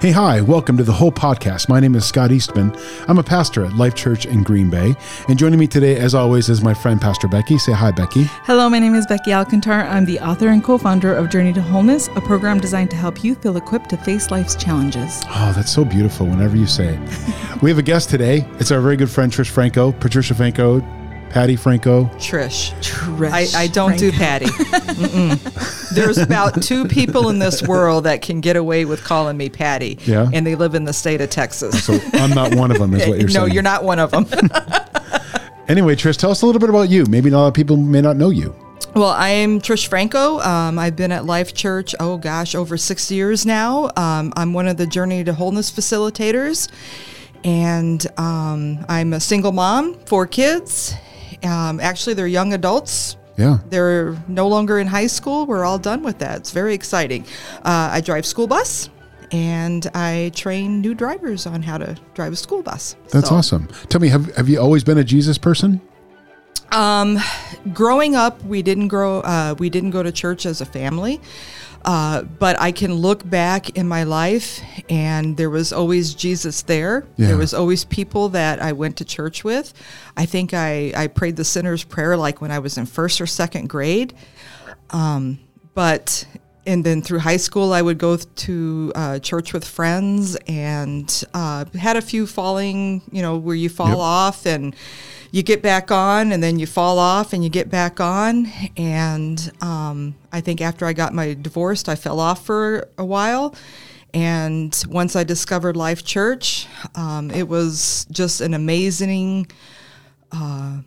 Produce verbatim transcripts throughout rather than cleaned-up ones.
Hey, hi, welcome to The Whole Podcast. My name is Scott Eastman. I'm a pastor at Life Church in Green Bay. And joining me today, as always, is my friend, Pastor Becky. Say hi, Becky. Hello, my name is Becky Alcantar. I'm the author and co-founder of Journey to Wholeness, a program designed to help you feel equipped to face life's challenges. Oh, that's so beautiful whenever you say it. We have a guest today. It's our very good friend, Trish Franco, Patricia Franco, Patty Franco. Trish. Trish. I, I don't Franco. do Patty. Mm-mm. There's about two people in this world that can get away with calling me Patty. Yeah. And they live in the state of Texas. So I'm not one of them is what you're no, saying. No, you're not one of them. Anyway, Trish, tell us a little bit about you. Maybe a lot of people may not know you. Well, I'm Trish Franco. Um, I've been at Life Church, oh gosh, over six years now. Um, I'm one of the Journey to Wholeness facilitators. And um, I'm a single mom, four kids. Um, actually, they're young adults. Yeah. They're no longer in high school. We're all done with that. It's very exciting. Uh, I drive school bus, and I train new drivers on how to drive a school bus. That's so awesome. Tell me, have have you always been a Jesus person? Um, growing up, we didn't grow. Uh, we didn't go to church as a family. Uh, but I can look back in my life, and there was always Jesus there. Yeah. There was always people that I went to church with. I think I, I prayed the sinner's prayer like when I was in first or second grade. Um, but and then through high school, I would go to uh, church with friends, and uh, had a few falling, you know, where you fall yep. off and you get back on, and then you fall off and you get back on. And um, I think after I got my divorce, I fell off for a while. And once I discovered Life Church, um, it was just an amazing uh,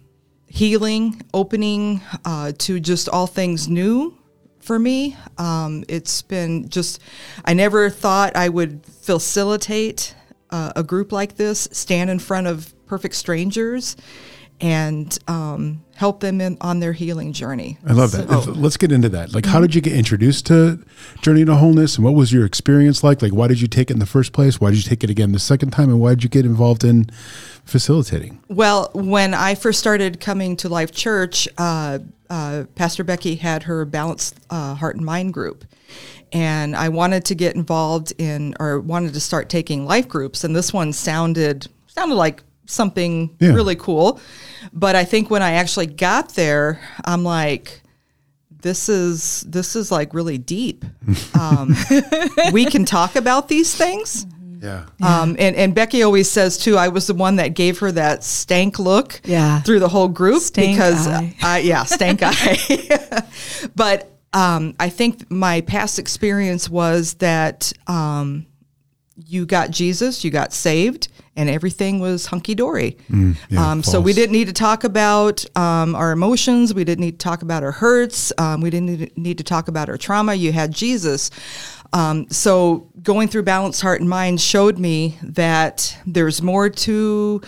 healing, opening uh, to just all things new for me. Um, it's been just, I never thought I would facilitate uh, a group like this, stand in front of perfect strangers, and um, help them in, on their healing journey. I love that. So, let's get into that. Like, how did you get introduced to Journey to Wholeness, and what was your experience like? Like, why did you take it in the first place? Why did you take it again the second time? And why did you get involved in facilitating? Well, when I first started coming to Life Church, uh, uh, Pastor Becky had her Balanced uh, Heart and Mind group. And I wanted to get involved in, or wanted to start taking life groups. And this one sounded sounded like something yeah. really cool. But I think when I actually got there, I'm like, this is, this is like really deep. Um, we can talk about these things. Yeah. Um, and, and Becky always says too, I was the one that gave her that stank look yeah. through the whole group stank because eye. I, yeah, stank eye. But, um, I think my past experience was that, um, you got Jesus, you got saved, and everything was hunky-dory. Mm, yeah, um, so we didn't need to talk about um, our emotions. We didn't need to talk about our hurts. Um, we didn't need to talk about our trauma. You had Jesus. Um, so going through Balanced Heart and Mind showed me that there's more to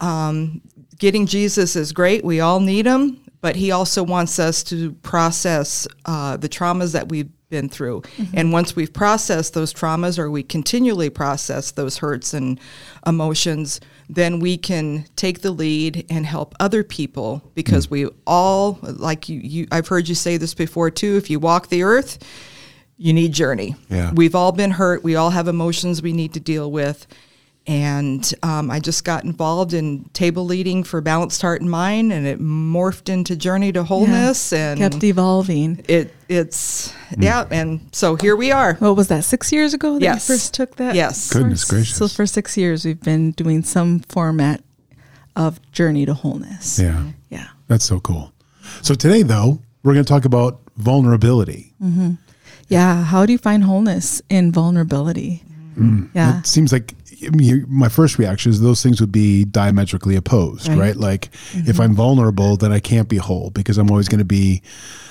um, getting Jesus is great. We all need him, but he also wants us to process uh, the traumas that we've been through. Mm-hmm. And once we've processed those traumas, or we continually process those hurts and emotions, then we can take the lead and help other people, because mm. we all, like you, you, I've heard you say this before too, if you walk the earth, you need journey. Yeah. We've all been hurt. We all have emotions we need to deal with. And um, I just got involved in table leading for Balanced Heart and Mind, and it morphed into Journey to Wholeness, yeah, and kept evolving. It it's mm. yeah, and so here we are. What was that? Six years ago that yes. you first took that. Yes, goodness course? gracious. So for six years we've been doing some format of Journey to Wholeness. Yeah, yeah, that's so cool. So today though we're going to talk about vulnerability. Mm-hmm. Yeah, how do you find wholeness in vulnerability? Mm. Yeah, it seems like. I mean, my first reaction is those things would be diametrically opposed, right? right? Like mm-hmm. if I'm vulnerable, then I can't be whole, because I'm always going to be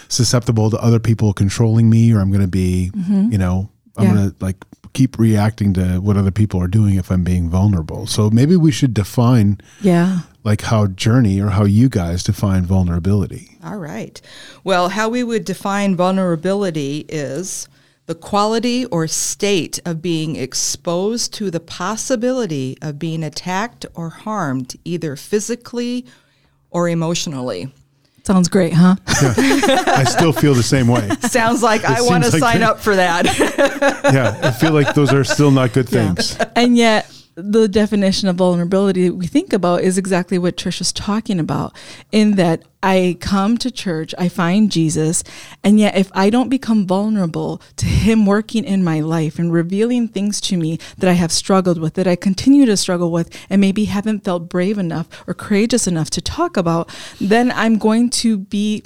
susceptible to other people controlling me, or I'm going to be, mm-hmm. you know, I'm yeah. going to like keep reacting to what other people are doing if I'm being vulnerable. So maybe we should define yeah. like how Journey, or how you guys define vulnerability. All right. Well, how we would define vulnerability is the quality or state of being exposed to the possibility of being attacked or harmed, either physically or emotionally. Sounds great, huh? Yeah. I still feel the same way. Sounds like it I want to like sign they, up for that. Yeah, I feel like those are still not good things. Yeah. And yet the definition of vulnerability that we think about is exactly what Trish is talking about, in that I come to church, I find Jesus, and yet if I don't become vulnerable to him working in my life and revealing things to me that I have struggled with, that I continue to struggle with, and maybe haven't felt brave enough or courageous enough to talk about, then I'm going to be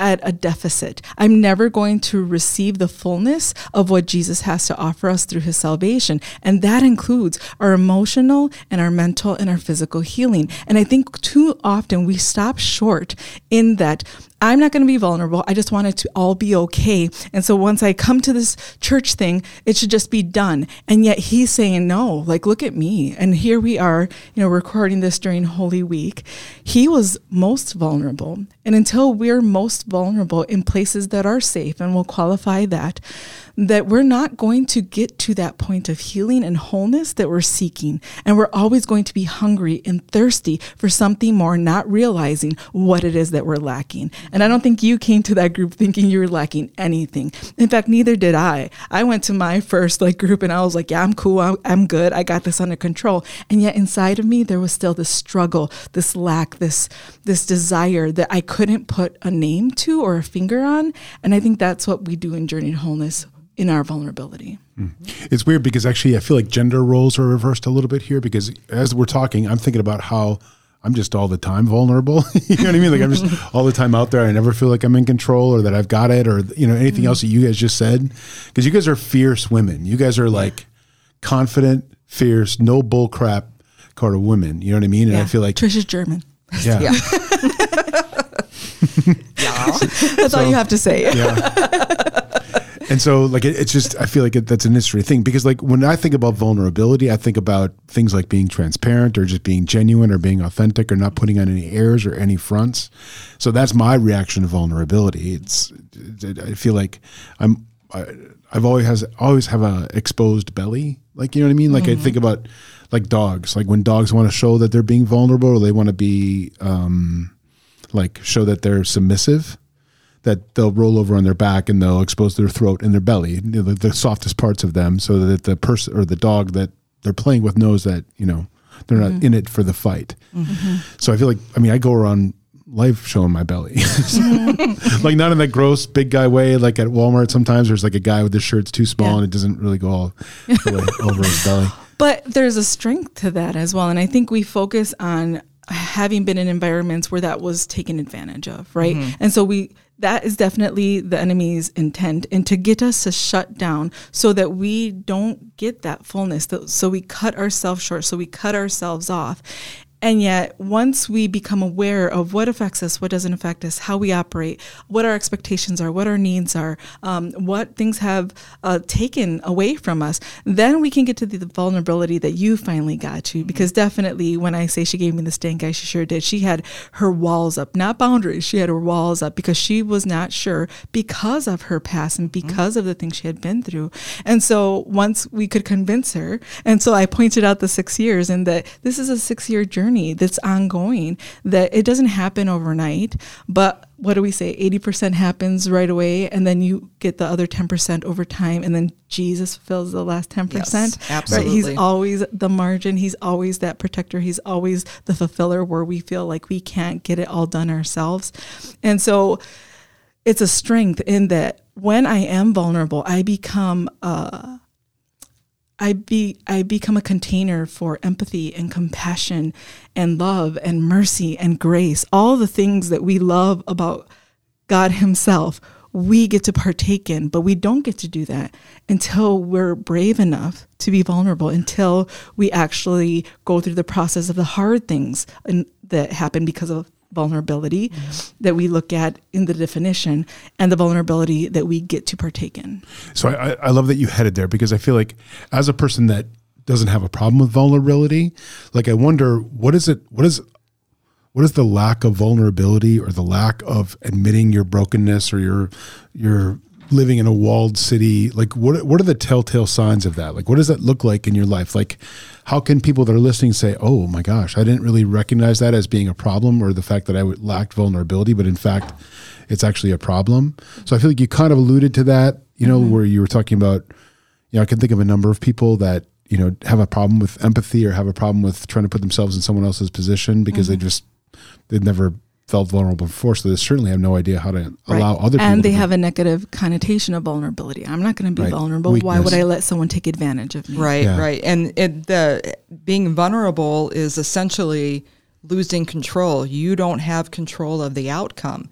at a deficit. I'm never going to receive the fullness of what Jesus has to offer us through his salvation. And that includes our emotional and our mental and our physical healing. And I think too often we stop short in that I'm not going to be vulnerable. I just want it to all be okay. And so once I come to this church thing, it should just be done. And yet he's saying, no, like, look at me. And here we are, you know, recording this during Holy Week. He was most vulnerable. And until we're most vulnerable in places that are safe, and we'll qualify that, that we're not going to get to that point of healing and wholeness that we're seeking. And we're always going to be hungry and thirsty for something more, not realizing what it is that we're lacking. And I don't think you came to that group thinking you were lacking anything. In fact, neither did I. I went to my first like group and I was like, yeah, I'm cool. I'm, I'm good. I got this under control. And yet inside of me, there was still this struggle, this lack, this, this desire that I couldn't put a name to or a finger on. And I think that's what we do in Journey to Wholeness, in our vulnerability. It's weird because actually I feel like gender roles are reversed a little bit here, because as we're talking, I'm thinking about how I'm just all the time vulnerable. You know what I mean? Like I'm just all the time out there. I never feel like I'm in control or that I've got it, or, you know, anything mm-hmm. else that you guys just said, because you guys are fierce women. You guys are like confident, fierce, no bull crap kind of women. You know what I mean? And yeah. I feel like Trish is German. Yeah. yeah. That's so, all you have to say. Yeah. And so like, it, it's just, I feel like it, that's an interesting thing, because like when I think about vulnerability, I think about things like being transparent or just being genuine or being authentic or not putting on any airs or any fronts. So that's my reaction to vulnerability. It's, it, I feel like I'm, I, I've always has always have a exposed belly. Like, you know what I mean? Like mm-hmm. I think about like dogs, like when dogs want to show that they're being vulnerable, or they want to be um, like show that they're submissive, that they'll roll over on their back and they'll expose their throat and their belly, you know, the, the softest parts of them, so that the person or the dog that they're playing with knows that, you know, they're mm-hmm. not in it for the fight. Mm-hmm. So I feel like, I mean, I go around life showing my belly, like not in that gross big guy way. Like at Walmart, sometimes there's like a guy with his shirt's too small yeah. and it doesn't really go all the way over his belly. But there's a strength to that as well. And I think we focus on having been in environments where that was taken advantage of. Right. Mm-hmm. And so we, that is definitely the enemy's intent, and to get us to shut down so that we don't get that fullness. So we cut ourselves short, so we cut ourselves off. And yet once we become aware of what affects us, what doesn't affect us, how we operate, what our expectations are, what our needs are, um, what things have uh, taken away from us, then we can get to the, the vulnerability that you finally got to. Because definitely when I say she gave me the stink eye, she sure did. She had her walls up, not boundaries. She had her walls up because she was not sure, because of her past and because mm-hmm. of the things she had been through. And so once we could convince her, and so I pointed out the six years and that this is a six-year journey. That's ongoing, that it doesn't happen overnight, but what do we say? eighty percent happens right away, and then you get the other ten percent over time, and then Jesus fills the last ten percent. Yes, absolutely. Right? He's always the margin. He's always that protector. He's always the fulfiller where we feel like we can't get it all done ourselves. And so it's a strength in that when I am vulnerable, I become a I be I become a container for empathy and compassion and love and mercy and grace. All the things that we love about God himself, we get to partake in, but we don't get to do that until we're brave enough to be vulnerable, until we actually go through the process of the hard things and, that happen because of vulnerability mm-hmm. that we look at in the definition, and the vulnerability that we get to partake in. So I, I love that you headed there, because I feel like as a person that doesn't have a problem with vulnerability, like I wonder what is it, what is, what is the lack of vulnerability or the lack of admitting your brokenness or your, your living in a walled city, like what what are the telltale signs of that? Like, what does that look like in your life? Like, how can people that are listening say, oh my gosh, I didn't really recognize that as being a problem, or the fact that I lacked vulnerability, but in fact, it's actually a problem. So I feel like you kind of alluded to that, you know, mm-hmm. where you were talking about, you know, I can think of a number of people that, you know, have a problem with empathy or have a problem with trying to put themselves in someone else's position because mm-hmm. they just, they've never felt vulnerable before, so they certainly have no idea how to right. allow other people. And they to have a negative connotation of vulnerability. I'm not going to be right. vulnerable. Weakness. Why would I let someone take advantage of me? Right, yeah. right. And it, the being vulnerable is essentially losing control. You don't have control of the outcome.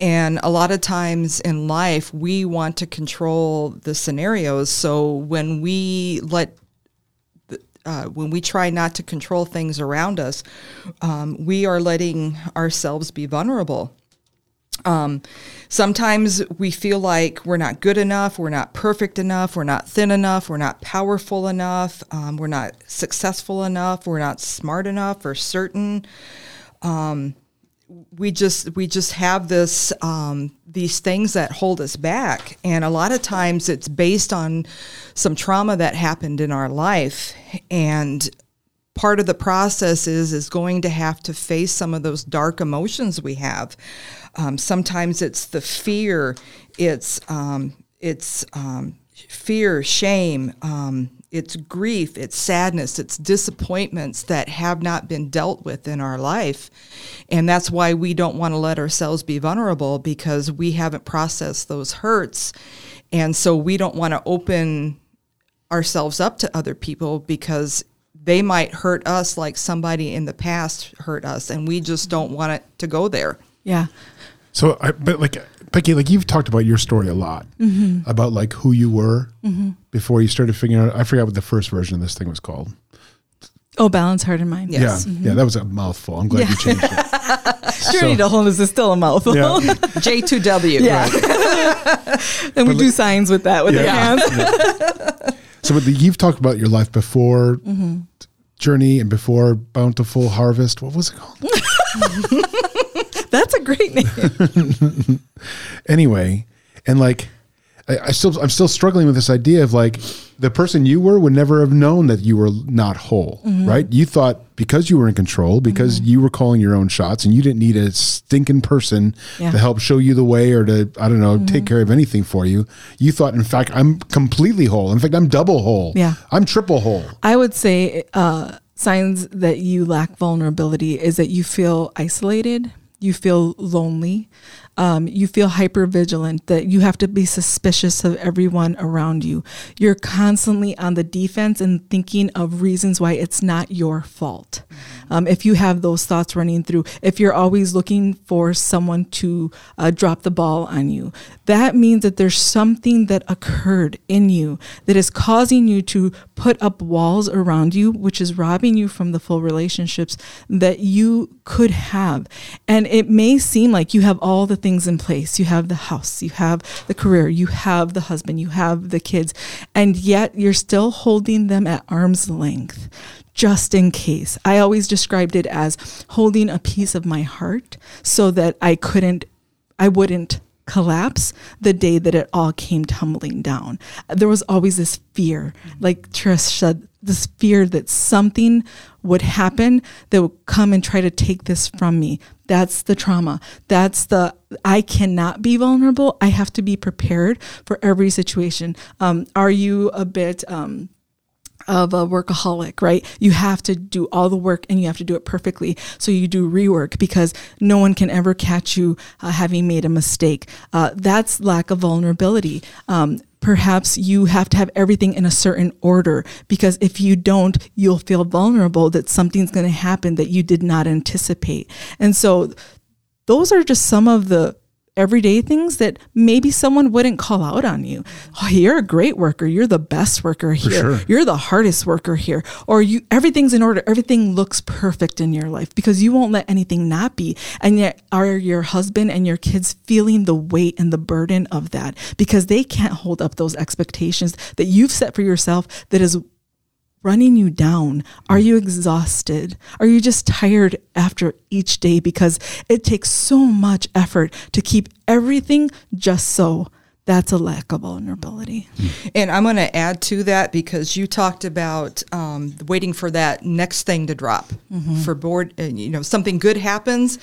And a lot of times in life, we want to control the scenarios. So when we let Uh, when we try not to control things around us, um, we are letting ourselves be vulnerable. Um, sometimes we feel like we're not good enough, we're not perfect enough, we're not thin enough, we're not powerful enough, um, we're not successful enough, we're not smart enough or certain. Um, we just we just have this um, these things that hold us back, and a lot of times it's based on some trauma that happened in our life. And part of the process is is going to have to face some of those dark emotions we have. Um, sometimes it's the fear, it's um, it's um, fear, shame. Um, It's grief, it's sadness, it's disappointments that have not been dealt with in our life. And that's why we don't want to let ourselves be vulnerable, because we haven't processed those hurts. And so we don't want to open ourselves up to other people because they might hurt us like somebody in the past hurt us, and we just don't want it to go there. Yeah. So, I, but like, Becky, like you've talked about your story a lot, mm-hmm. about like who you were mm-hmm. before you started figuring out, I forgot what the first version of this thing was called. Oh, Balanced Heart and Mind. Yes. Yeah, mm-hmm. yeah, that was a mouthful. I'm glad yeah. you changed it. Journey to Wholeness is still a mouthful. Yeah. J two W. Yeah. Right. And we but do like, signs with that, with yeah, our hands. Yeah. So but the, you've talked about your life before mm-hmm. Journey and before Bountiful Harvest. What was it called? That's a great name. Anyway, and like, I, I still, I'm still struggling with this idea of like, the person you were would never have known that you were not whole, mm-hmm. right? You thought because you were in control, because mm-hmm. you were calling your own shots, and you didn't need a stinking person yeah. to help show you the way or to, I don't know, mm-hmm. take care of anything for you. You thought, in fact, I'm completely whole. In fact, I'm double whole. Yeah, I'm triple whole. I would say uh, signs that you lack vulnerability is that you feel isolated. You feel lonely. Um, you feel hypervigilant, that you have to be suspicious of everyone around you. You're constantly on the defense and thinking of reasons why it's not your fault. Um, if you have those thoughts running through, if you're always looking for someone to uh, drop the ball on you, that means that there's something that occurred in you that is causing you to put up walls around you, which is robbing you from the full relationships that you could have. And it may seem like you have all the things in place. You have the house, you have the career, you have the husband, you have the kids, and yet you're still holding them at arm's length, just in case. I always described it as holding a piece of my heart so that I couldn't, I wouldn't collapse the day that it all came tumbling down. There was always this fear, like Trish said, this fear that something would happen that would come and try to take this from me. That's the trauma. That's the, I cannot be vulnerable. I have to be prepared for every situation. Um, are you a bit um, of a workaholic, right? You have to do all the work and you have to do it perfectly. So you do rework because no one can ever catch you uh, having made a mistake. Uh, that's lack of vulnerability. Um, Perhaps you have to have everything in a certain order, because if you don't, you'll feel vulnerable that something's going to happen that you did not anticipate. And so those are just some of the everyday things that maybe someone wouldn't call out on you. Oh, you're a great worker. You're the best worker here. For sure. You're the hardest worker here. Or you, everything's in order. Everything looks perfect in your life because you won't let anything not be. And yet are your husband and your kids feeling the weight and the burden of that because they can't hold up those expectations that you've set for yourself that is running you down? Are you exhausted? Are you just tired after each day? Because it takes so much effort to keep everything just so that's a lack of vulnerability. And I'm going to add to that, because you talked about um, waiting for that next thing to drop mm-hmm. for board. And, you know, something good happens.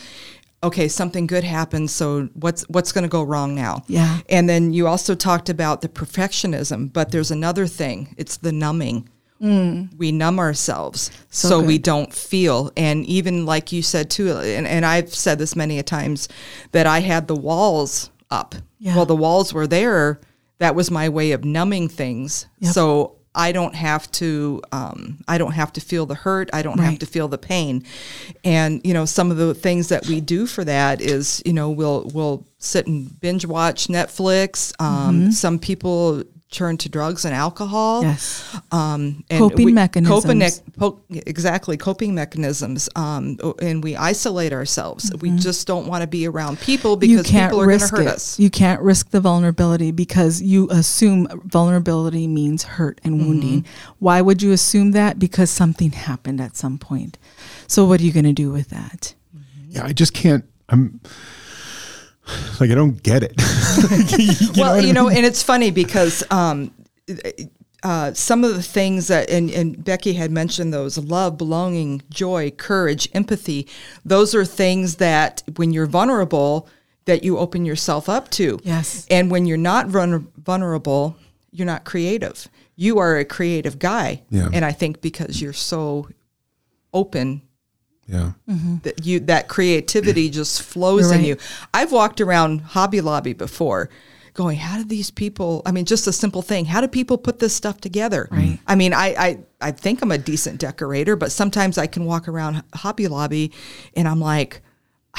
Okay, something good happens. So what's what's going to go wrong now? Yeah. And then you also talked about the perfectionism, but there's another thing. It's the numbing. Mm. We numb ourselves so, so we don't feel. And even like you said too, and, and I've said this many a times, that I had the walls up. Yeah. Well, the walls were there. That was my way of numbing things. Yep. So I don't have to, um, I don't have to feel the hurt. I don't right. have to feel the pain. And, you know, some of the things that we do for that is, you know, we'll, we'll sit and binge watch Netflix. Um, mm-hmm. Some people turn to drugs and alcohol. Yes. Um, and coping we, mechanisms. Coping, po- exactly. Coping mechanisms. Um, and we isolate ourselves. Mm-hmm. We just don't want to be around people because people are going to hurt it. us. You can't risk the vulnerability because you assume vulnerability means hurt and mm-hmm. wounding. Why would you assume that? Because something happened at some point. So what are you going to do with that? Yeah, I just can't. I'm... Like, I don't get it. you well, know you mean? know, and it's funny because um, uh, some of the things that, and, and Becky had mentioned those, love, belonging, joy, courage, empathy, those are things that when you're vulnerable, that you open yourself up to. Yes. And when you're not vulner- vulnerable, you're not creative. You are a creative guy. Yeah. And I think because you're so open, yeah, mm-hmm. that you that creativity just flows right. in you. I've walked around Hobby Lobby before going, how do these people, I mean, just a simple thing, how do people put this stuff together? Right. I mean, I, I, I think I'm a decent decorator, but sometimes I can walk around Hobby Lobby and I'm like,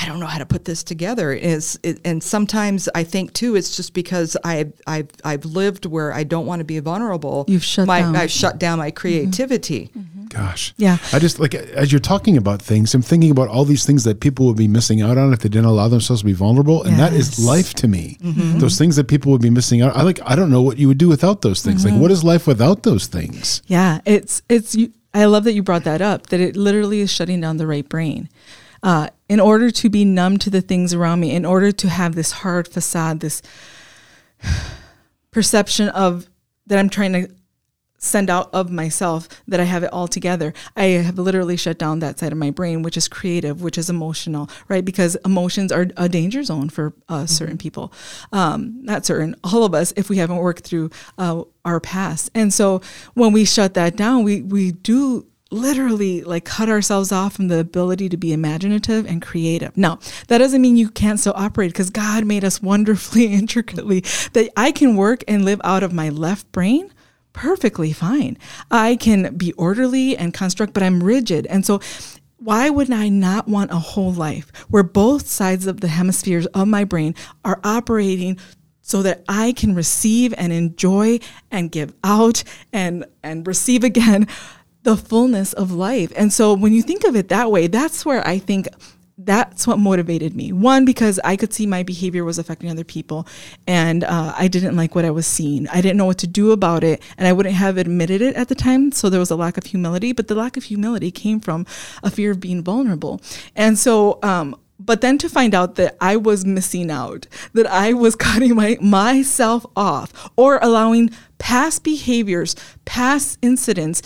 I don't know how to put this together. It's, it, and sometimes I think, too, it's just because I, I've, I've lived where I don't want to be vulnerable. You've shut my, down. I've shut down my creativity. Mm-hmm. Mm-hmm. Gosh. Yeah. I just, like, as you're talking about things, I'm thinking about all these things that people would be missing out on if they didn't allow themselves to be vulnerable. And yes. that is life to me. Mm-hmm. Those things that people would be missing out. I like, I don't know what you would do without those things. Mm-hmm. Like, what is life without those things? Yeah. It's, it's, you, I love that you brought that up, that it literally is shutting down the right brain. Uh, in order to be numb to the things around me, in order to have this hard facade, this perception of that I'm trying to send out of myself, that I have it all together. I have literally shut down that side of my brain, which is creative, which is emotional, right? Because emotions are a danger zone for uh, certain mm-hmm. people. Um, not certain, all of us, if we haven't worked through uh, our past. And so when we shut that down, we, we do literally like cut ourselves off from the ability to be imaginative and creative. Now, that doesn't mean you can't still operate, because God made us wonderfully, intricately, that I can work and live out of my left brain perfectly fine. I can be orderly and construct, but I'm rigid. And so why would I not want a whole life where both sides of the hemispheres of my brain are operating so that I can receive and enjoy and give out and, and receive again the fullness of life? And so when you think of it that way, that's where I think that's what motivated me. One, because I could see my behavior was affecting other people, and uh, I didn't like what I was seeing. I didn't know what to do about it, and I wouldn't have admitted it at the time, so there was a lack of humility, but the lack of humility came from a fear of being vulnerable. And so, um, but then to find out that I was missing out, that I was cutting my, myself off, or allowing past behaviors, past incidents,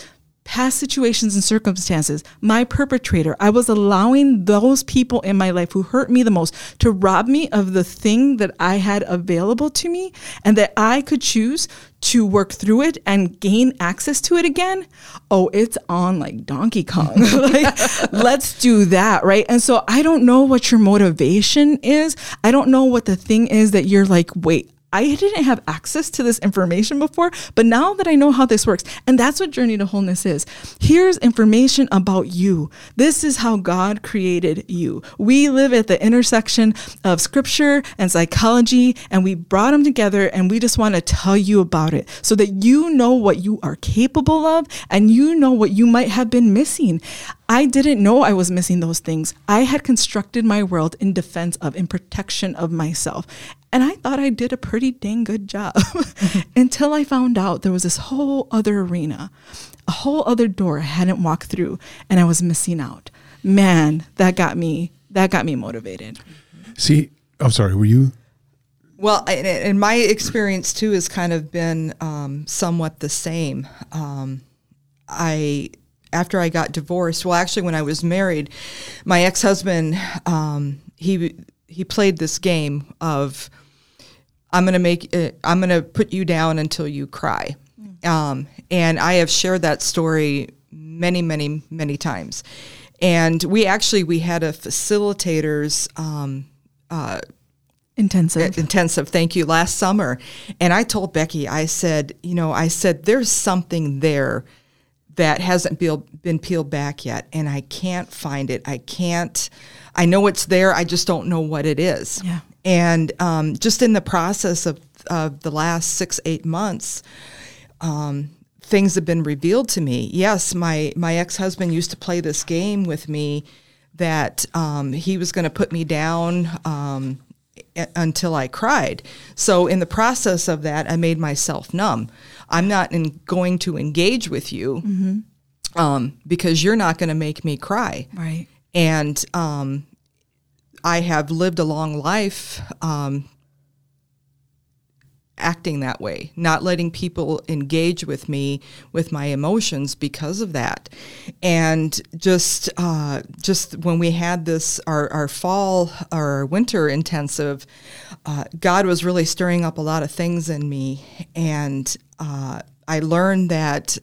past situations and circumstances, my perpetrator, I was allowing those people in my life who hurt me the most to rob me of the thing that I had available to me, and that I could choose to work through it and gain access to it again. Oh, it's on like Donkey Kong. Like, let's do that, right? And so I don't know what your motivation is. I don't know what the thing is that you're like, wait, I didn't have access to this information before, but now that I know how this works, and that's what Journey to Wholeness is. Here's information about you. This is how God created you. We live at the intersection of scripture and psychology, and we brought them together, and we just want to tell you about it so that you know what you are capable of, and you know what you might have been missing. I didn't know I was missing those things. I had constructed my world in defense of, in protection of myself. And I thought I did a pretty dang good job until I found out there was this whole other arena, a whole other door I hadn't walked through, and I was missing out. Man, that got me, that got me motivated. See, I'm sorry, were you? Well, and my experience too has kind of been um, somewhat the same. Um, I after I got divorced, well, actually when I was married, my ex-husband um, he he played this game of I'm going to make it, I'm going to put you down until you cry, mm. um, and I have shared that story many, many, many times. And we actually we had a facilitator's. Um, uh, Intensive. Intensive, thank you, last summer. And I told Becky, I said, you know, I said, there's something there that hasn't been peeled back yet, and I can't find it. I can't, I know it's there, I just don't know what it is. Yeah. And um, just in the process of, of the last six, eight months, um, things have been revealed to me. Yes, my, my ex-husband used to play this game with me that um, he was going to put me down, um, until I cried. So in the process of that, I made myself numb. I'm not in going to engage with you mm-hmm. um, because you're not going to make me cry. Right. And um, I have lived a long life um, acting that way, not letting people engage with me with my emotions because of that. And just uh, just when we had this, our, our fall, our winter intensive, uh, God was really stirring up a lot of things in me. And uh, I learned that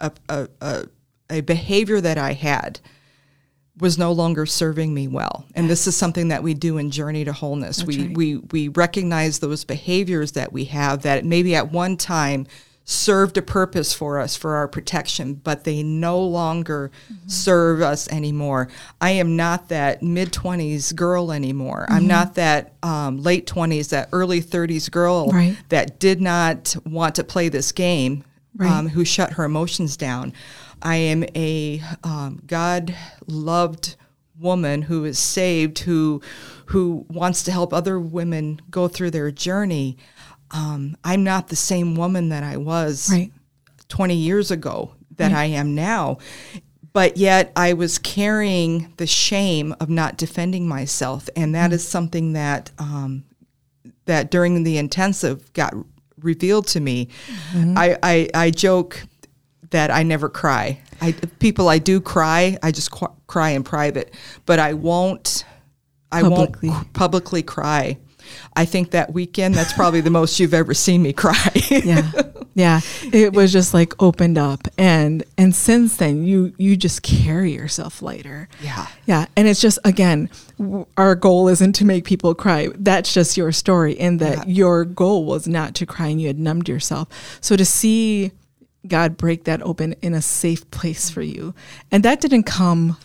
a, a, a, a behavior that I had was no longer serving me well. And this is something that we do in Journey to Wholeness. That's we, right. we we recognize those behaviors that we have that maybe at one time served a purpose for us, for our protection, but they no longer mm-hmm. serve us anymore. I am not that mid-twenties girl anymore. Mm-hmm. I'm not that um, late twenties, that early thirties girl right. that did not want to play this game, right. um, who shut her emotions down. I am a um, God-loved woman who is saved, who who wants to help other women go through their journey. Um, I'm not the same woman that I was right. twenty years ago that right. I am now. But yet I was carrying the shame of not defending myself, and that mm-hmm. is something that um, that during the intensive got revealed to me. Mm-hmm. I, I, I joke that I never cry. I, people, I do cry. I just qu- cry in private, but I won't. I publicly. won't qu- publicly cry. I think that weekend, that's probably the most you've ever seen me cry. yeah, yeah. It was just like opened up, and and since then, you you just carry yourself lighter. Yeah, yeah. And it's just again, our goal isn't to make people cry. That's just your story, and that yeah. your goal was not to cry, and you had numbed yourself. So to see God break that open in a safe place for you. And that didn't come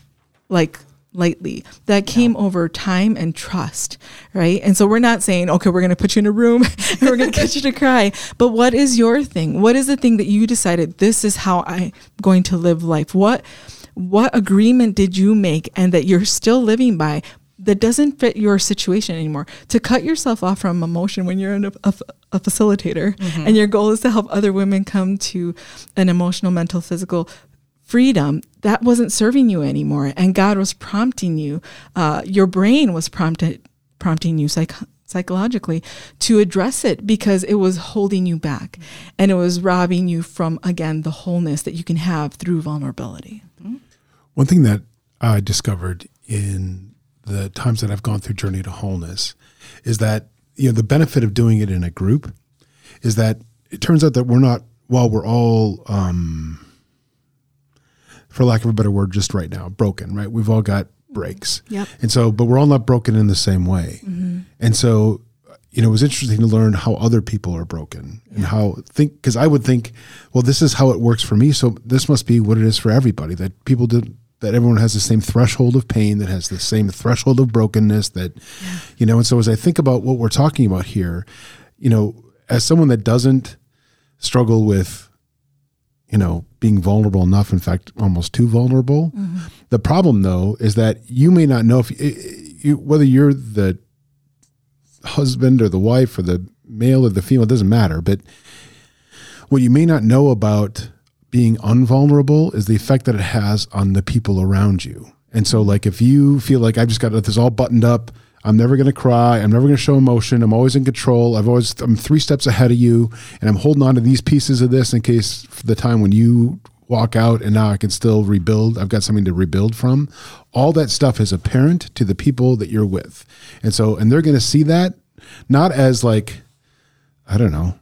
like lightly. That came no. over time and trust, right? And so we're not saying, okay, we're going to put you in a room and we're going to get you to cry. But what is your thing? What is the thing that you decided, this is how I'm going to live life? What what agreement did you make and that you're still living by that doesn't fit your situation anymore? To cut yourself off from emotion when you're in a, a, a facilitator mm-hmm. and your goal is to help other women come to an emotional, mental, physical freedom, that wasn't serving you anymore. And God was prompting you. Uh, your brain was prompted, prompting you psych- psychologically to address it because it was holding you back. Mm-hmm. And it was robbing you from, again, the wholeness that you can have through vulnerability. Mm-hmm. One thing that I discovered in the times that I've gone through Journey to Wholeness is that, you know, the benefit of doing it in a group is that it turns out that we're not, while we're all, um, for lack of a better word, just right now, broken, right? We've all got breaks. Yep. And so, but we're all not broken in the same way. Mm-hmm. And so, you know, it was interesting to learn how other people are broken yeah. and how think, cause I would think, well, this is how it works for me. So this must be what it is for everybody, that people did that everyone has the same threshold of pain, that has the same threshold of brokenness, that, yeah. you know, and so as I think about what we're talking about here, you know, as someone that doesn't struggle with, you know, being vulnerable enough, in fact, almost too vulnerable. Mm-hmm. The problem though, is that you may not know if you, whether you're the husband or the wife or the male or the female, it doesn't matter. But what you may not know about being unvulnerable is the effect that it has on the people around you. And so like, if you feel like I've just got this all buttoned up, I'm never going to cry. I'm never going to show emotion. I'm always in control. I've always, I'm three steps ahead of you, and I'm holding on to these pieces of this in case for the time when you walk out and now I can still rebuild. I've got something to rebuild from. All that stuff is apparent to the people that you're with. And so, and they're going to see that not as like, I don't know,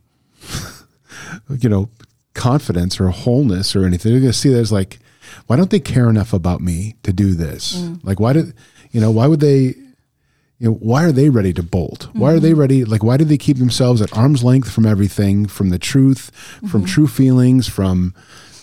you know, confidence or wholeness or anything. They're going to see that as like, why don't they care enough about me to do this? Mm. Like, why did, you know, why would they, you know, why are they ready to bolt? Why mm-hmm. are they ready? Like, why do they keep themselves at arm's length from everything, from the truth, mm-hmm. from true feelings, from,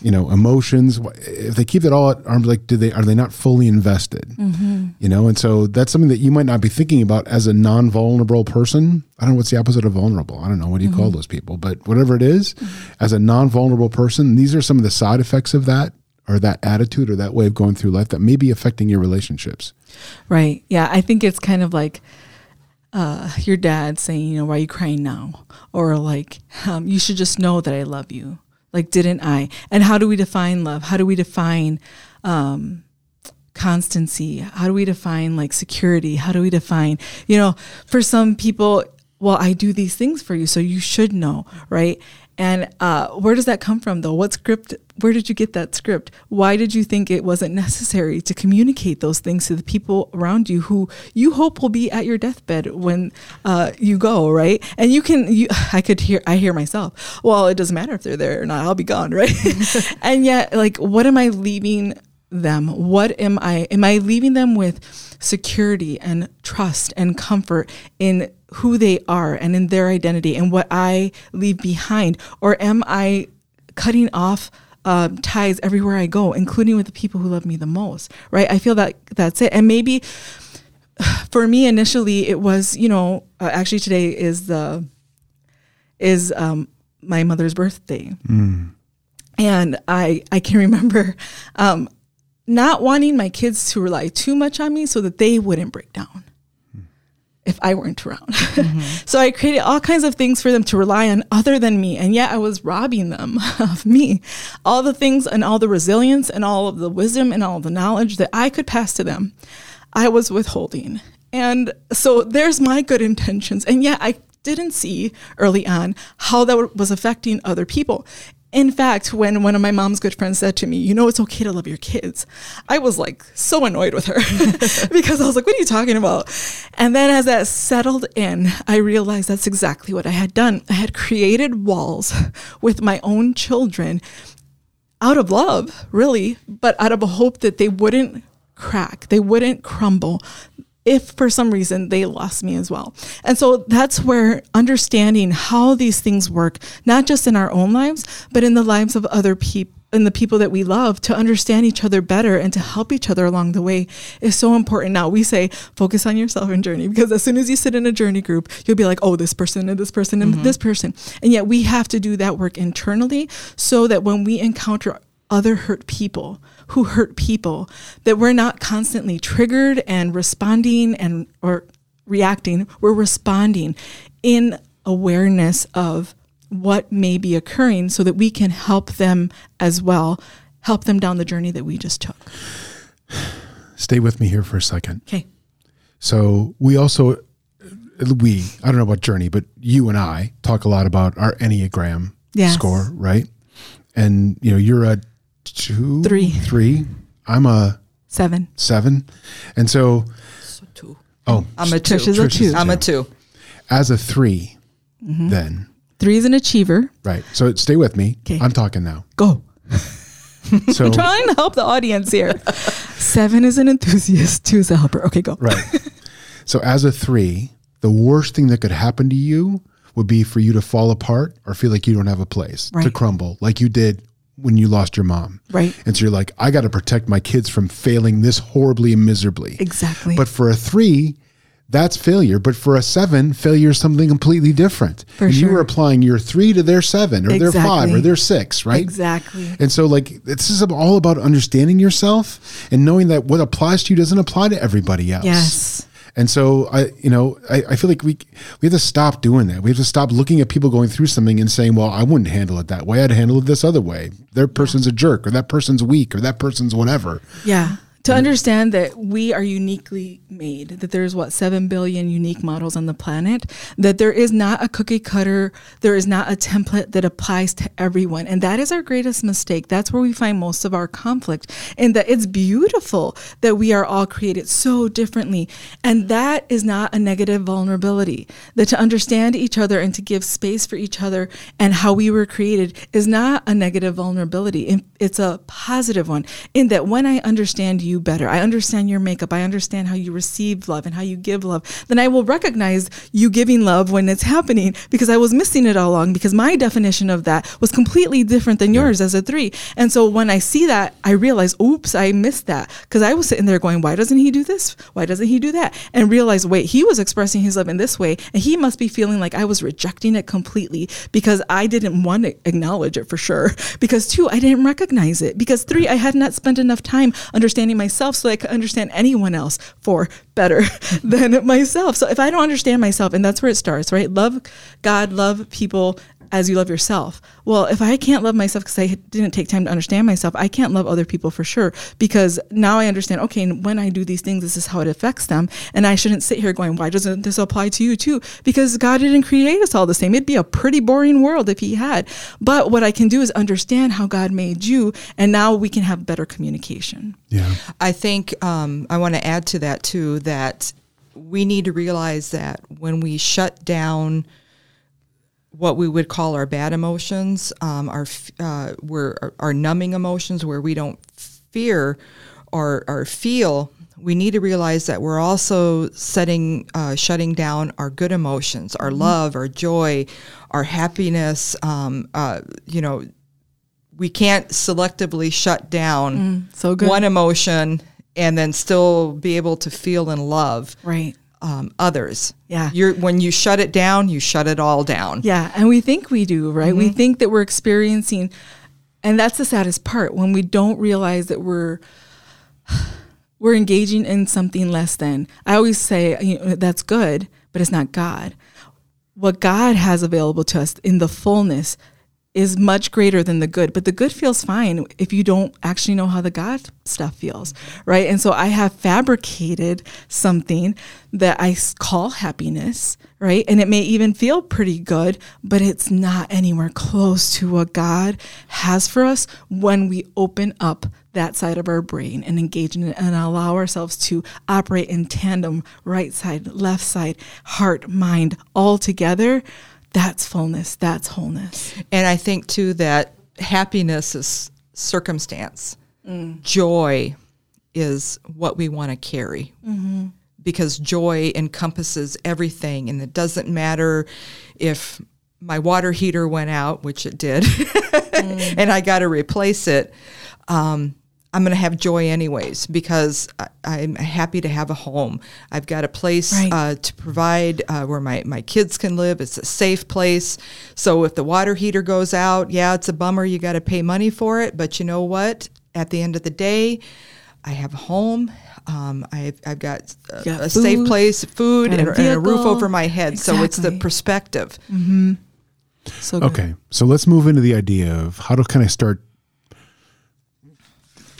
you know, emotions? If they keep it all at arm's length, do they, are they not fully invested? Mm-hmm. You know? And so that's something that you might not be thinking about as a non-vulnerable person. I don't know what's the opposite of vulnerable. I don't know. What do you mm-hmm. call those people? But whatever it is, mm-hmm. as a non-vulnerable person, these are some of the side effects of that, or that attitude or that way of going through life that may be affecting your relationships. Right. Yeah. I think it's kind of like uh, your dad saying, you know, why are you crying now? Or like, um, you should just know that I love you. Like, didn't I? And how do we define love? How do we define um, constancy? How do we define like security? How do we define, you know, for some people, well, I do these things for you, so you should know, right? And uh, where does that come from, though? What script? Where did you get that script? Why did you think it wasn't necessary to communicate those things to the people around you who you hope will be at your deathbed when uh, you go, right? And you can, you, I could hear, I hear myself, well, it doesn't matter if they're there or not, I'll be gone, right? And yet, like, what am I leaving them? What am I, am I leaving them with security and trust and comfort in who they are and in their identity and what I leave behind? Or am I cutting off uh, ties everywhere I go, including with the people who love me the most, right? I feel that that's it. And maybe for me initially it was, you know, uh, actually today is the, is um, my mother's birthday. Mm. And I, I can remember um, not wanting my kids to rely too much on me so that they wouldn't break down if I weren't around. Mm-hmm. So I created all kinds of things for them to rely on other than me. And yet I was robbing them of me, all the things and all the resilience and all of the wisdom and all the knowledge that I could pass to them. I was withholding. And so there's my good intentions. And yet I didn't see early on how that was affecting other people. In fact, when one of my mom's good friends said to me, you know, it's okay to love your kids, I was like so annoyed with her because I was like, what are you talking about? And then as that settled in, I realized that's exactly what I had done. I had created walls with my own children out of love, really, but out of a hope that they wouldn't crack, they wouldn't crumble, if for some reason they lost me as well. And so that's where understanding how these things work, not just in our own lives, but in the lives of other people and the people that we love, to understand each other better and to help each other along the way is so important. Now we say, focus on yourself and journey, because as soon as you sit in a journey group, you'll be like, oh, this person and this person and mm-hmm. this person. And yet we have to do that work internally so that when we encounter other hurt people who hurt people, that we're not constantly triggered and responding and or reacting. We're responding in awareness of what may be occurring so that we can help them as well, help them down the journey that we just took. Stay with me here for a second. Okay. So we also, we, I don't know about journey, but you and I talk a lot about our Enneagram yes. score, right? And you know, you're a two, three, three. I'm a seven, seven. And so, so two. Oh, I'm a two. Trish is Trish a two. Is two. I'm a two. As a three, mm-hmm. then three is an achiever. Right. So stay with me. Kay. I'm talking now. Go. So, I'm trying to help the audience here. Seven is an enthusiast. Two is a helper. Okay, go. Right. So as a three, the worst thing that could happen to you would be for you to fall apart or feel like you don't have a place, right. to crumble like you did when you lost your mom. Right. And so you're like, I got to protect my kids from failing this horribly and miserably. Exactly. But for a three, that's failure. But for a seven, failure is something completely different. For and sure. You were applying your three to their seven or exactly. their five or their six, right? Exactly. And so like, this is all about understanding yourself and knowing that what applies to you doesn't apply to everybody else. Yes. And so I, you know, I, I feel like we we have to stop doing that. We have to stop looking at people going through something and saying, well, I wouldn't handle it that way. I'd handle it this other way. Their person's a jerk, or that person's weak, or that person's whatever. Yeah. To understand that we are uniquely made, that there's, what, seven billion unique models on the planet, that there is not a cookie cutter, there is not a template that applies to everyone. And that is our greatest mistake. That's where we find most of our conflict. And that it's beautiful that we are all created so differently. And that is not a negative vulnerability. That to understand each other and to give space for each other and how we were created is not a negative vulnerability. It's a positive one. In that when I understand you, you better. I understand your makeup. I understand how you receive love and how you give love. Then I will recognize you giving love when it's happening, because I was missing it all along, because my definition of that was completely different than yours yeah. as a three. And so when I see that, I realize, oops, I missed that, because I was sitting there going, why doesn't he do this? Why doesn't he do that? And realize, wait, he was expressing his love in this way, and he must be feeling like I was rejecting it completely because I didn't want to acknowledge it for sure. Because two, I didn't recognize it. Because three, I had not spent enough time understanding myself so I could understand anyone else for better than myself. So if I don't understand myself, and that's where it starts, right? Love God, love people as you love yourself. Well, if I can't love myself because I didn't take time to understand myself, I can't love other people for sure, because now I understand, okay, when I do these things, this is how it affects them. And I shouldn't sit here going, why doesn't this apply to you too? Because God didn't create us all the same. It'd be a pretty boring world if he had. But what I can do is understand how God made you, and now we can have better communication. Yeah, I think um, I want to add to that too, that we need to realize that when we shut down what we would call our bad emotions, um, our, uh, we're, our our numbing emotions, where we don't fear or, or feel, we need to realize that we're also setting, uh, shutting down our good emotions, our love, our joy, our happiness. Um, uh, you know, we can't selectively shut down mm, so good. one emotion and then still be able to feel and love. Right. Um, others. Yeah. You're, when you shut it down, you shut it all down. Yeah. And we think we do, right? Mm-hmm. We think that we're experiencing, and that's the saddest part, when we don't realize that we're, we're engaging in something less than. I always say, you know, that's good, but it's not God. What God has available to us in the fullness is much greater than the good, but the good feels fine if you don't actually know how the God stuff feels, right? And so I have fabricated something that I call happiness, right? And it may even feel pretty good, but it's not anywhere close to what God has for us when we open up that side of our brain and engage in it and allow ourselves to operate in tandem, right side, left side, heart, mind, all together. That's fullness. That's wholeness. And I think, too, that happiness is circumstance. Mm. Joy is what we want to carry, mm-hmm. because joy encompasses everything. And it doesn't matter if my water heater went out, which it did, mm. and I got to replace it. Um, I'm going to have joy anyways, because I, I'm happy to have a home. I've got a place right. uh, to provide uh, where my, my kids can live. It's a safe place. So if the water heater goes out, yeah, it's a bummer. You got to pay money for it. But you know what? At the end of the day, I have a home. Um, I've, I've got a, got a safe place, food, and a, and a roof over my head. Exactly. So it's the perspective. Mm-hmm. So okay. Good. So let's move into the idea of how to kind of start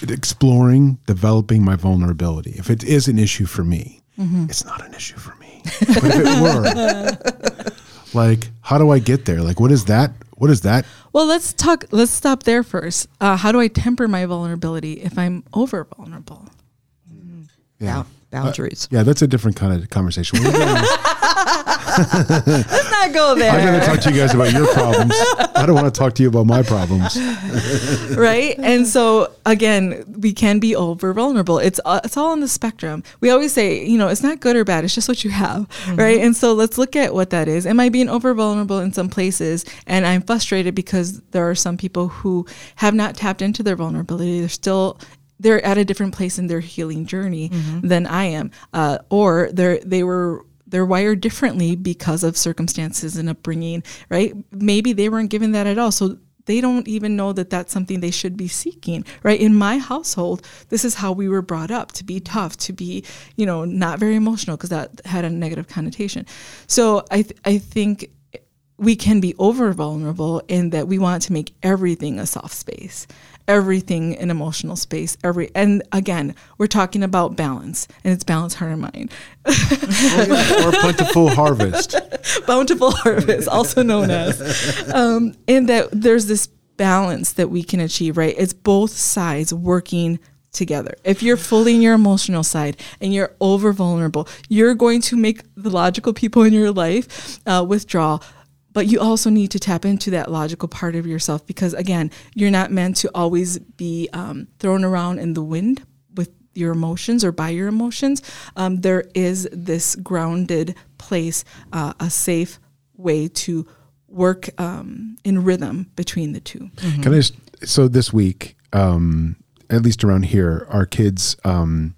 exploring, developing my vulnerability. If it is an issue for me, mm-hmm. it's not an issue for me. But if it were, like, how do I get there? Like, what is that? What is that? Well, let's talk. Let's stop there first. Uh, how do I temper my vulnerability if I'm over vulnerable? Mm-hmm. Yeah. Wow. Boundaries. Uh, yeah, that's a different kind of conversation. Gonna, Let's not go there. I'm going to talk to you guys about your problems. I don't want to talk to you about my problems. Right? And so, again, we can be over vulnerable. It's uh, it's all on the spectrum. We always say, you know, it's not good or bad. It's just what you have, mm-hmm. right? And so let's look at what that is. Am I being over vulnerable in some places? And I'm frustrated because there are some people who have not tapped into their vulnerability. They're still... they're at a different place in their healing journey mm-hmm. than I am, uh, or they're they were they're wired differently because of circumstances and upbringing, right? Maybe they weren't given that at all, so they don't even know that that's something they should be seeking, right? In my household, this is how we were brought up, to be tough, to be, you know, not very emotional, because that had a negative connotation. So I th- I think we can be over vulnerable in that we want to make everything a soft space, everything an emotional space, every, and again, we're talking about balance, and it's balanced heart and mind. or, or plentiful harvest. Bountiful harvest, also known as. Um, and that there's this balance that we can achieve, right? It's both sides working together. If you're fully in your emotional side and you're over vulnerable, you're going to make the logical people in your life uh, withdraw. But you also need to tap into that logical part of yourself, because again, you're not meant to always be um, thrown around in the wind with your emotions or by your emotions. Um, there is this grounded place, uh, a safe way to work um, in rhythm between the two. Mm-hmm. Can I just, so this week, um, at least around here, our kids um,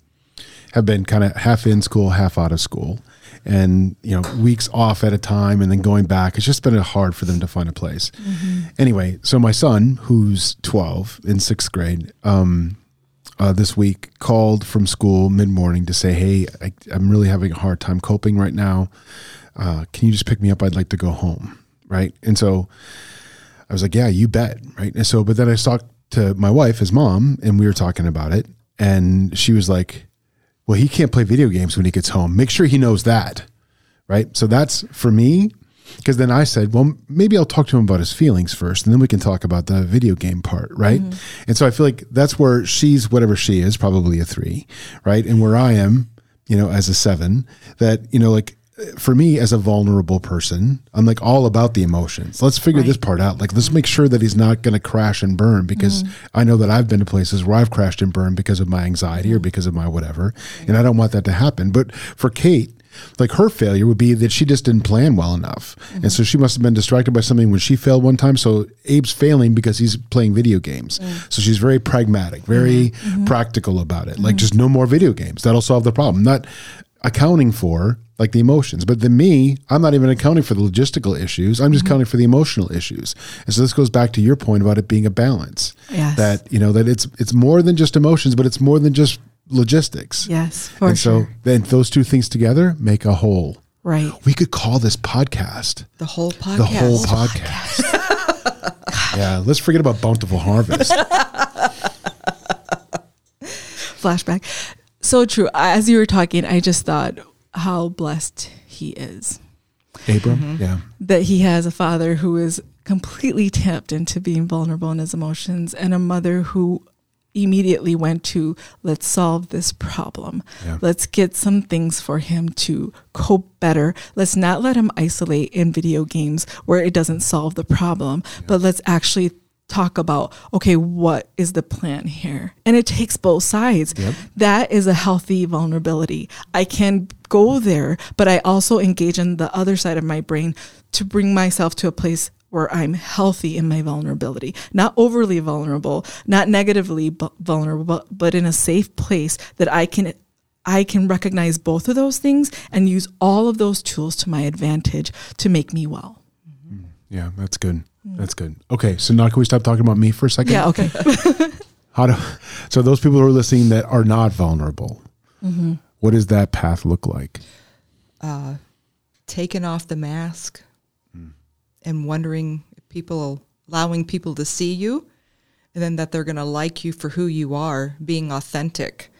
have been kind of half in school, half out of school. And, you know, weeks off at a time and then going back. It's just been hard for them to find a place. Mm-hmm. Anyway, so my son, who's twelve in sixth grade, um, uh, this week called from school mid-morning to say, hey, I, I'm really having a hard time coping right now. Uh, can you just pick me up? I'd like to go home, right? And so I was like, yeah, you bet, right? And so, but then I talked to my wife, his mom, and we were talking about it. And she was like, well, he can't play video games when he gets home. Make sure he knows that, right? So that's for me, because then I said, well, maybe I'll talk to him about his feelings first, and then we can talk about the video game part, right? Mm-hmm. And so I feel like that's where she's, whatever she is, probably a three, right? And where I am, you know, as a seven, that, you know, like, for me as a vulnerable person, I'm like all about the emotions. Let's figure right. this part out. Like, let's make sure that he's not going to crash and burn, because mm. I know that I've been to places where I've crashed and burned because of my anxiety or because of my whatever. Right. And I don't want that to happen. But for Kate, like, her failure would be that she just didn't plan well enough. Mm-hmm. And so she must have been distracted by something when she failed one time. So Abe's failing because he's playing video games. Mm. So she's very pragmatic, very mm-hmm. practical about it. Mm-hmm. Like, just no more video games. That'll solve the problem. Not accounting for like the emotions. But then me, I'm not even accounting for the logistical issues. I'm just mm-hmm. accounting for the emotional issues. And so this goes back to your point about it being a balance. Yes. That, you know, that it's, it's more than just emotions, but it's more than just logistics. Yes. For and sure. so then those two things together make a whole. Right. We could call this podcast. The whole podcast. The whole podcast. podcast. Yeah. Let's forget about Bountiful Harvest. Flashback. So true. As you were talking, I just thought how blessed he is. Abram, mm-hmm. yeah. That he has a father who is completely tapped into being vulnerable in his emotions, and a mother who immediately went to, let's solve this problem. Yeah. Let's get some things for him to cope better. Let's not let him isolate in video games where it doesn't solve the problem, yeah. but let's actually talk about, okay, what is the plan here? And it takes both sides. Yep. That is a healthy vulnerability. I can go there, but I also engage in the other side of my brain to bring myself to a place where I'm healthy in my vulnerability, not overly vulnerable, not negatively bu- vulnerable, but in a safe place that I can I can recognize both of those things and use all of those tools to my advantage to make me well. Yeah, that's good. That's good. Okay, so now can we stop talking about me for a second? Yeah, okay. How do, so those people who are listening that are not vulnerable, mm-hmm. what does that path look like? Uh, taking off the mask mm. and wondering if people, allowing people to see you, and then that they're going to like you for who you are, being authentic.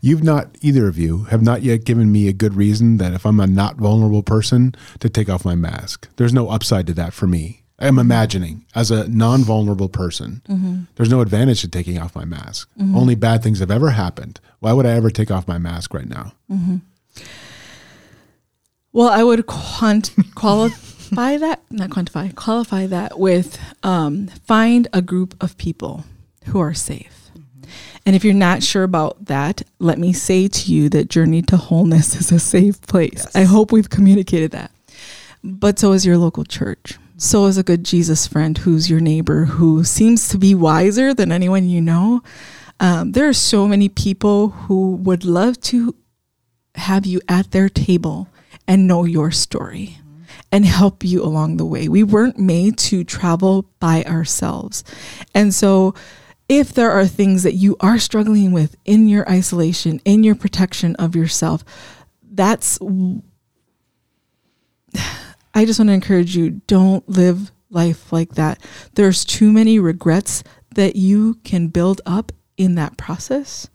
You've not, either of you, have not yet given me a good reason that if I'm a not vulnerable person to take off my mask. There's no upside to that for me. I'm imagining as a non-vulnerable person, mm-hmm. there's no advantage to taking off my mask. Mm-hmm. Only bad things have ever happened. Why would I ever take off my mask right now? Mm-hmm. Well, I would quant- qualify that, not quantify, qualify that with um, find a group of people who are safe. Mm-hmm. And if you're not sure about that, let me say to you that Journey to Wholeness is a safe place. Yes. I hope we've communicated that. But so is your local church. So is a good Jesus friend who's your neighbor, who seems to be wiser than anyone you know. Um, there are so many people who would love to have you at their table and know your story and help you along the way. We weren't made to travel by ourselves. And so if there are things that you are struggling with in your isolation, in your protection of yourself, that's... I just want to encourage you, don't live life like that. There's too many regrets that you can build up in that process.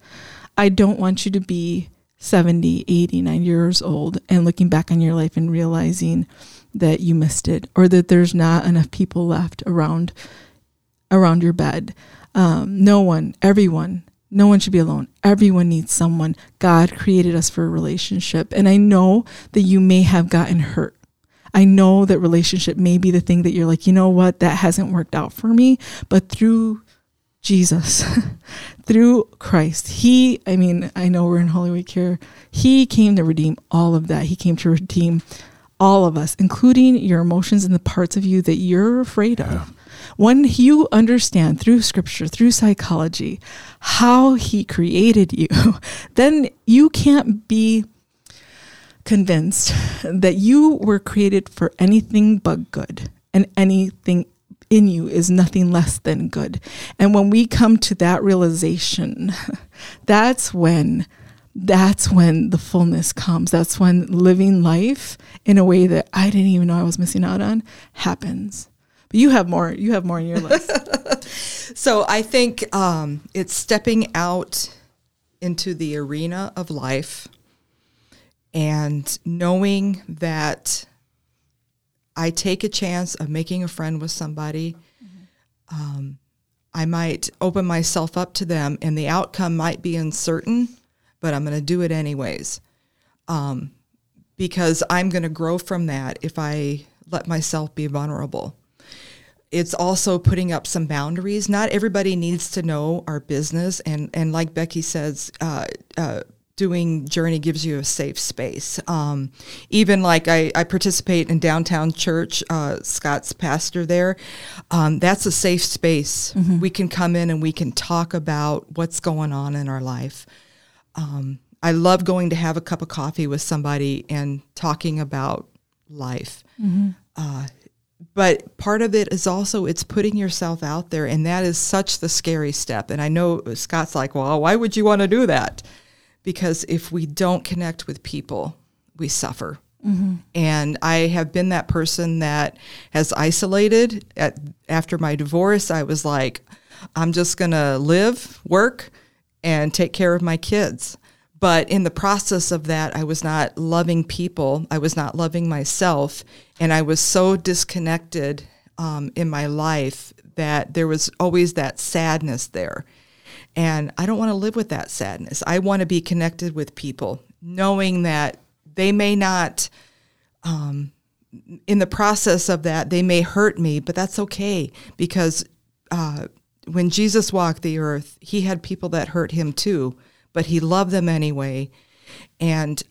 I don't want you to be seventy, eighty, ninety years old and looking back on your life and realizing that you missed it, or that there's not enough people left around around your bed. Um, no one, everyone, no one should be alone. Everyone needs someone. God created us for a relationship. And I know that you may have gotten hurt. I know that relationship may be the thing that you're like, you know what, that hasn't worked out for me. But through Jesus, through Christ, he, I mean, I know we're in Holy Week here. He came to redeem all of that. He came to redeem all of us, including your emotions and the parts of you that you're afraid yeah. of. When you understand through scripture, through psychology, how he created you, then you can't be convinced that you were created for anything but good, and anything in you is nothing less than good. And when we come to that realization, that's when That's when the fullness comes. That's when living life in a way that I didn't even know I was missing out on happens. But you have more. You have more in your list. So I think um, it's stepping out into the arena of life and knowing that I take a chance of making a friend with somebody. Mm-hmm. Um, I might open myself up to them, and the outcome might be uncertain, but I'm going to do it anyways, um, because I'm going to grow from that if I let myself be vulnerable. It's also putting up some boundaries. Not everybody needs to know our business. And, and like Becky says, uh, uh, doing Journey gives you a safe space. Um, even like I, I participate in Downtown Church, uh, Scott's pastor there. Um, that's a safe space. Mm-hmm. We can come in and we can talk about what's going on in our life. Um, I love going to have a cup of coffee with somebody and talking about life. Mm-hmm. Uh, but part of it is also it's putting yourself out there, and that is such the scary step. And I know Scott's like, well, why would you want to do that? Because if we don't connect with people, we suffer. Mm-hmm. And I have been that person that has isolated. At, after my divorce, I was like, I'm just going to live, work, and take care of my kids. But in the process of that, I was not loving people. I was not loving myself. And I was so disconnected um, in my life that there was always that sadness there. And I don't want to live with that sadness. I want to be connected with people, knowing that they may not, um, in the process of that, they may hurt me, but that's okay, because uh when Jesus walked the earth, he had people that hurt him too, but he loved them anyway. And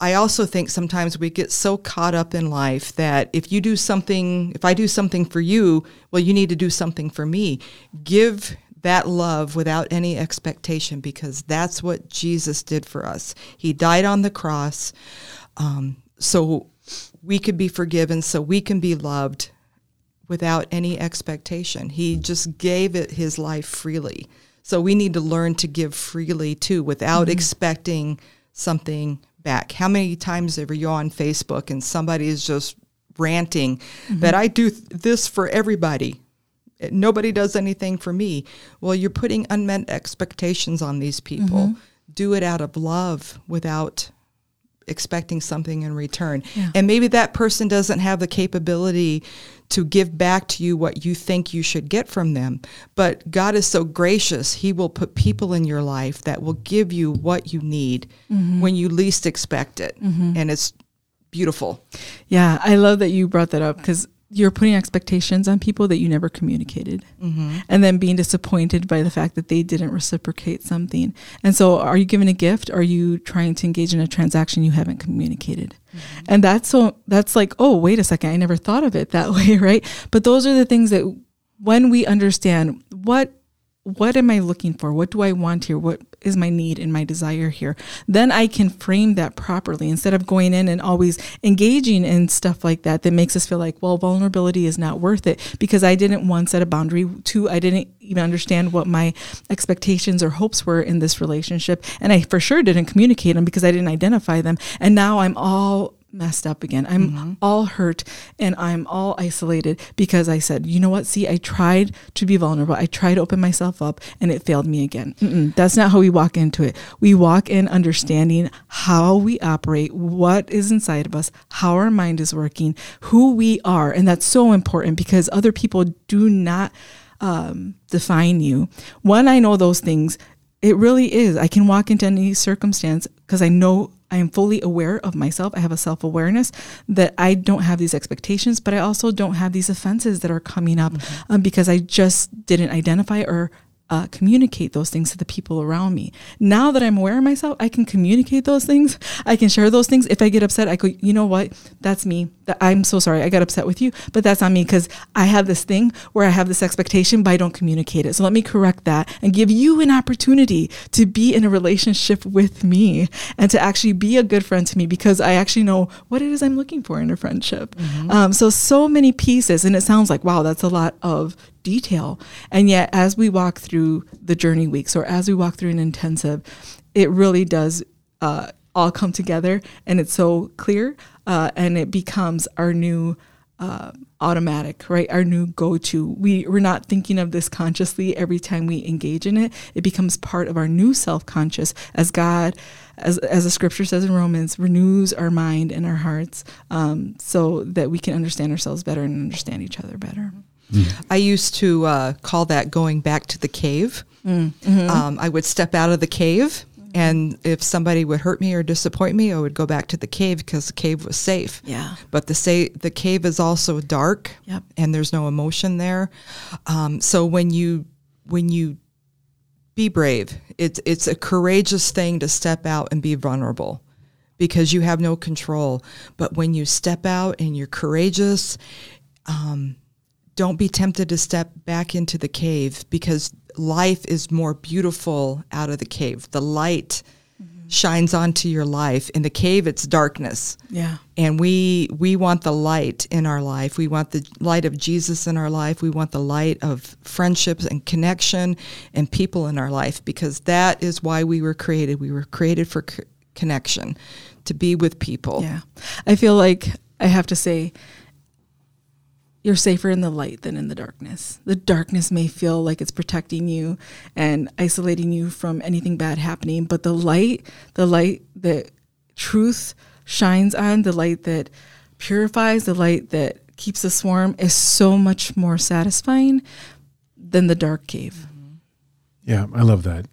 I also think sometimes we get so caught up in life that if you do something, if I do something for you, well, you need to do something for me. Give that love without any expectation, because that's what Jesus did for us. He died on the cross, um, so we could be forgiven, so we can be loved without any expectation. He just gave it his life freely. So we need to learn to give freely too, without mm-hmm. expecting something back. How many times ever you're on Facebook and somebody is just ranting mm-hmm. that I do th- this for everybody. Nobody does anything for me. Well, you're putting unmet expectations on these people. Mm-hmm. Do it out of love without expecting something in return. Yeah. And maybe that person doesn't have the capability to give back to you what you think you should get from them. But God is so gracious. He will put people in your life that will give you what you need mm-hmm. when you least expect it. Mm-hmm. And it's beautiful. Yeah, I love that you brought that up, because you're putting expectations on people that you never communicated mm-hmm. and then being disappointed by the fact that they didn't reciprocate something. And so are you giving a gift? Or are you trying to engage in a transaction you haven't communicated? Mm-hmm. And that's so that's like, oh, wait a second. I never thought of it that way. Right. But those are the things that when we understand what What am I looking for? What do I want here? What is my need and my desire here? Then I can frame that properly, instead of going in and always engaging in stuff like that that makes us feel like, well, vulnerability is not worth it because I didn't, one, set a boundary, two, I didn't even understand what my expectations or hopes were in this relationship, and I for sure didn't communicate them because I didn't identify them, and now I'm all messed up again. I'm mm-hmm. all hurt and I'm all isolated because I said, you know what? See, I tried to be vulnerable. I tried to open myself up and it failed me again. Mm-mm, that's not how we walk into it. We walk in understanding how we operate, what is inside of us, how our mind is working, who we are. And that's so important because other people do not um, define you. When I know those things, it really is. I can walk into any circumstance because I know I am fully aware of myself. I have a self-awareness that I don't have these expectations, but I also don't have these offenses that are coming up mm-hmm. um, because I just didn't identify or uh, communicate those things to the people around me. Now that I'm aware of myself, I can communicate those things. I can share those things. If I get upset, I go, you know what? That's me. I'm so sorry. I got upset with you, but that's on me because I have this thing where I have this expectation, but I don't communicate it. So let me correct that and give you an opportunity to be in a relationship with me and to actually be a good friend to me because I actually know what it is I'm looking for in a friendship. Mm-hmm. Um, so, so many pieces. And it sounds like, wow, that's a lot of detail. And yet as we walk through the journey weeks or as we walk through an intensive, it really does uh, all come together and it's so clear uh, and it becomes our new uh, automatic, right? Our new go-to. We, we're not thinking of this consciously every time we engage in it. It becomes part of our new self-conscious as God, as, as the scripture says in Romans, renews our mind and our hearts um, so that we can understand ourselves better and understand each other better. Mm. I used to uh, call that going back to the cave. Mm. Mm-hmm. Um, I would step out of the cave, mm-hmm. and if somebody would hurt me or disappoint me, I would go back to the cave because the cave was safe. Yeah. But the say the cave is also dark, yep. and there's no emotion there. Um, so when you when you be brave, it's it's a courageous thing to step out and be vulnerable, because you have no control. But when you step out and you're courageous. Um, Don't be tempted to step back into the cave because life is more beautiful out of the cave. The light mm-hmm. shines onto your life. In the cave, it's darkness. Yeah. And we we want the light in our life. We want the light of Jesus in our life. We want the light of friendships and connection and people in our life because that is why we were created. We were created for co- connection, to be with people. Yeah. I feel like I have to say, you're safer in the light than in the darkness. The darkness may feel like it's protecting you and isolating you from anything bad happening, but the light, the light that truth shines on, the light that purifies, the light that keeps us warm is so much more satisfying than the dark cave. Yeah, I love that.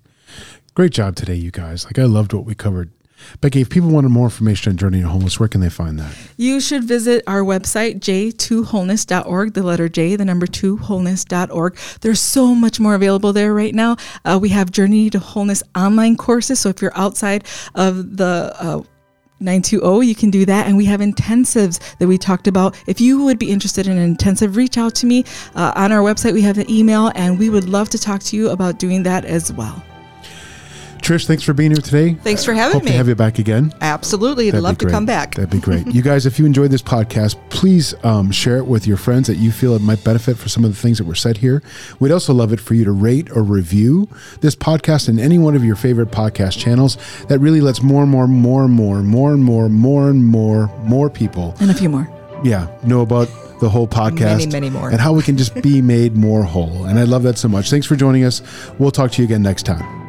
Great job today, you guys. Like, I loved what we covered. Becky, if people wanted more information on Journey to Wholeness, where can they find that? You should visit our website, j two wholeness dot org, the letter J, the number two, wholeness dot org. There's so much more available there right now. Uh, we have Journey to Wholeness online courses. So if you're outside of the uh, nine two zero, you can do that. And we have intensives that we talked about. If you would be interested in an intensive, reach out to me. Uh, on our website, we have an email, and we would love to talk to you about doing that as well. Trish, thanks for being here today. Thanks for having Hope me. Hope to have you back again. Absolutely. I'd love to come back. That'd be great. You guys, if you enjoyed this podcast, please um, share it with your friends that you feel it might benefit for some of the things that were said here. We'd also love it for you to rate or review this podcast in any one of your favorite podcast channels. That really lets more and more, more and more, more and more, more and more, more people. And a few more. Yeah. Know about the whole podcast. Many, many more. And how we can just be made more whole. And I love that so much. Thanks for joining us. We'll talk to you again next time.